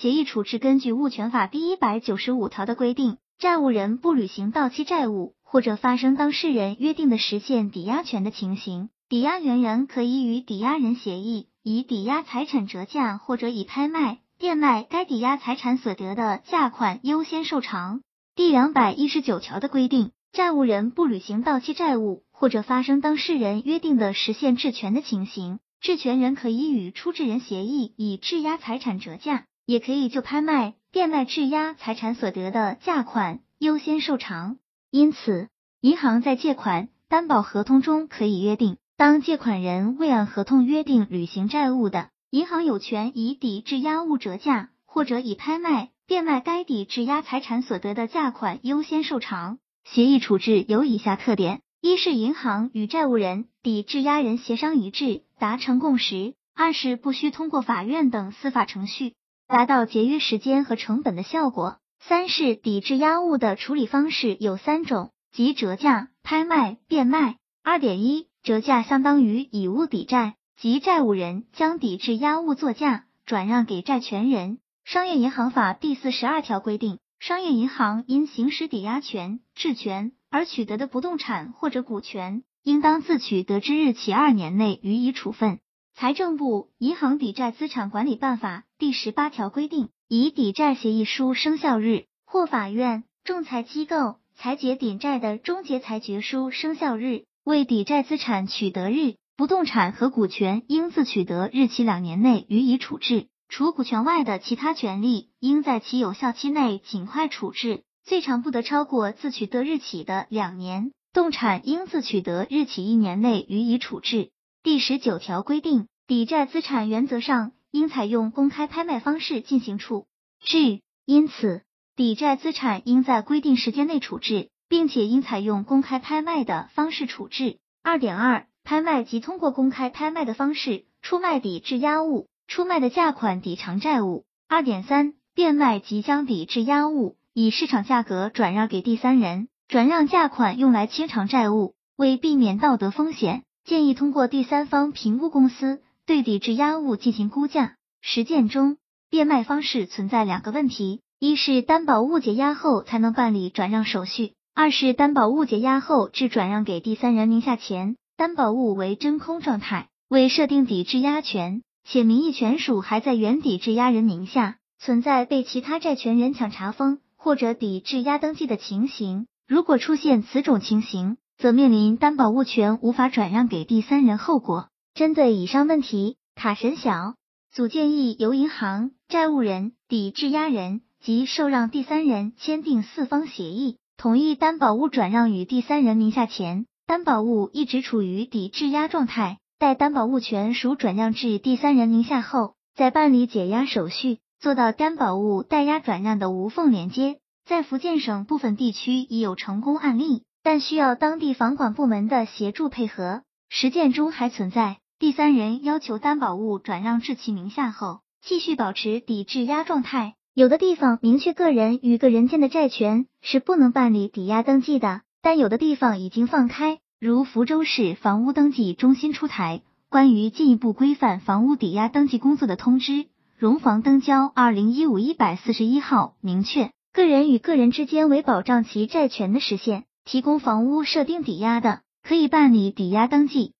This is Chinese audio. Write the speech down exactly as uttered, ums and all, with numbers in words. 协议处置根据《物权法》第一百九十五条的规定，债务人不履行到期债务或者发生当事人约定的实现抵押权的情形，抵押权人可以与抵押人协议，以抵押财产折价或者以拍卖、变卖该抵押财产所得的价款优先受偿。第二百一十九条的规定，债务人不履行到期债务或者发生当事人约定的实现质权的情形，质权人可以与出质人协议，以质押财产折价，也可以就拍卖、变卖质押财产所得的价款优先受偿。因此，银行在借款担保合同中可以约定，当借款人未按合同约定履行债务的，银行有权以抵质押物折价，或者以拍卖、变卖该抵质押财产所得的价款优先受偿。协议处置有以下特点：一是银行与债务人、抵质押人协商一致，达成共识；二是不需通过法院等司法程序，达到节约时间和成本的效果；三是抵质押物的处理方式有三种，即折价、拍卖、变卖。 二点一 折价相当于以物抵债，即债务人将抵质押物作价转让给债权人。商业银行法第四十二条规定，商业银行因行使抵押权、质权而取得的不动产或者股权，应当自取得之日起二年内予以处分。财政部《银行抵债资产管理办法》第十八条规定，以抵债协议书生效日或法院、仲裁机构裁决抵债的终结裁决书生效日为抵债资产取得日，不动产和股权应自取得日起两年内予以处置，除股权外的其他权利应在其有效期内尽快处置，最长不得超过自取得日起的两年。动产应自取得日起一年内予以处置。第十九条规定，抵债资产原则上应采用公开拍卖方式进行处置，因此，抵债资产应在规定时间内处置，并且应采用公开拍卖的方式处置。 二点二 拍卖即通过公开拍卖的方式出卖抵质押物，出卖的价款抵偿债务。 二点三 变卖即将抵质押物以市场价格转让给第三人，转让价款用来清偿债务。为避免道德风险，建议通过第三方评估公司对抵质押物进行估价。实践中，变卖方式存在两个问题：一是担保物解押后才能办理转让手续；二是担保物解押后至转让给第三人名下前，担保物为真空状态，未设定抵质押权，且名义权属还在原抵质押人名下，存在被其他债权人抢查封或者抵质押登记的情形。如果出现此种情形，则面临担保物权无法转让给第三人后果。针对以上问题，卡神小组建议由银行、债务人、抵质押人及受让第三人签订四方协议，同意担保物转让与第三人名下前，担保物一直处于抵质押状态，待担保物权属转让至第三人名下后，再办理解押手续，做到担保物代押转让的无缝连接。在福建省部分地区已有成功案例，但需要当地房管部门的协助配合。实践中还存在第三人要求担保物转让至其名下后，继续保持抵质押状态。有的地方明确个人与个人间的债权是不能办理抵押登记的，但有的地方已经放开，如福州市房屋登记中心出台关于进一步规范房屋抵押登记工作的通知，荣房登交二零一五一四一号明确，个人与个人之间为保障其债权的实现，提供房屋设定抵押的，可以办理抵押登记。